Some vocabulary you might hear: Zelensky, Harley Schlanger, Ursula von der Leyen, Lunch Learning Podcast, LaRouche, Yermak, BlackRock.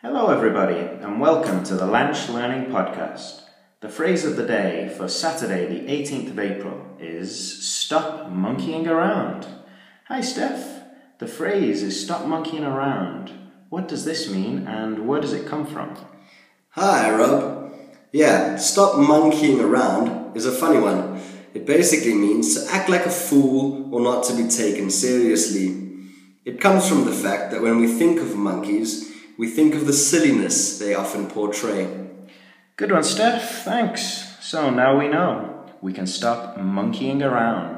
Hello everybody and welcome to the Lunch Learning Podcast. The phrase of the day for Saturday the 18th of April is stop monkeying around. Hi Steph, the phrase is stop monkeying around. What does this mean and where does it come from? Hi Rob. Yeah, stop monkeying around is a funny one. It basically means to act like a fool or not to be taken seriously. It comes from the fact that when we think of monkeys, we think of the silliness they often portray. Good one, Steph. Thanks. So now we know. We can stop monkeying around.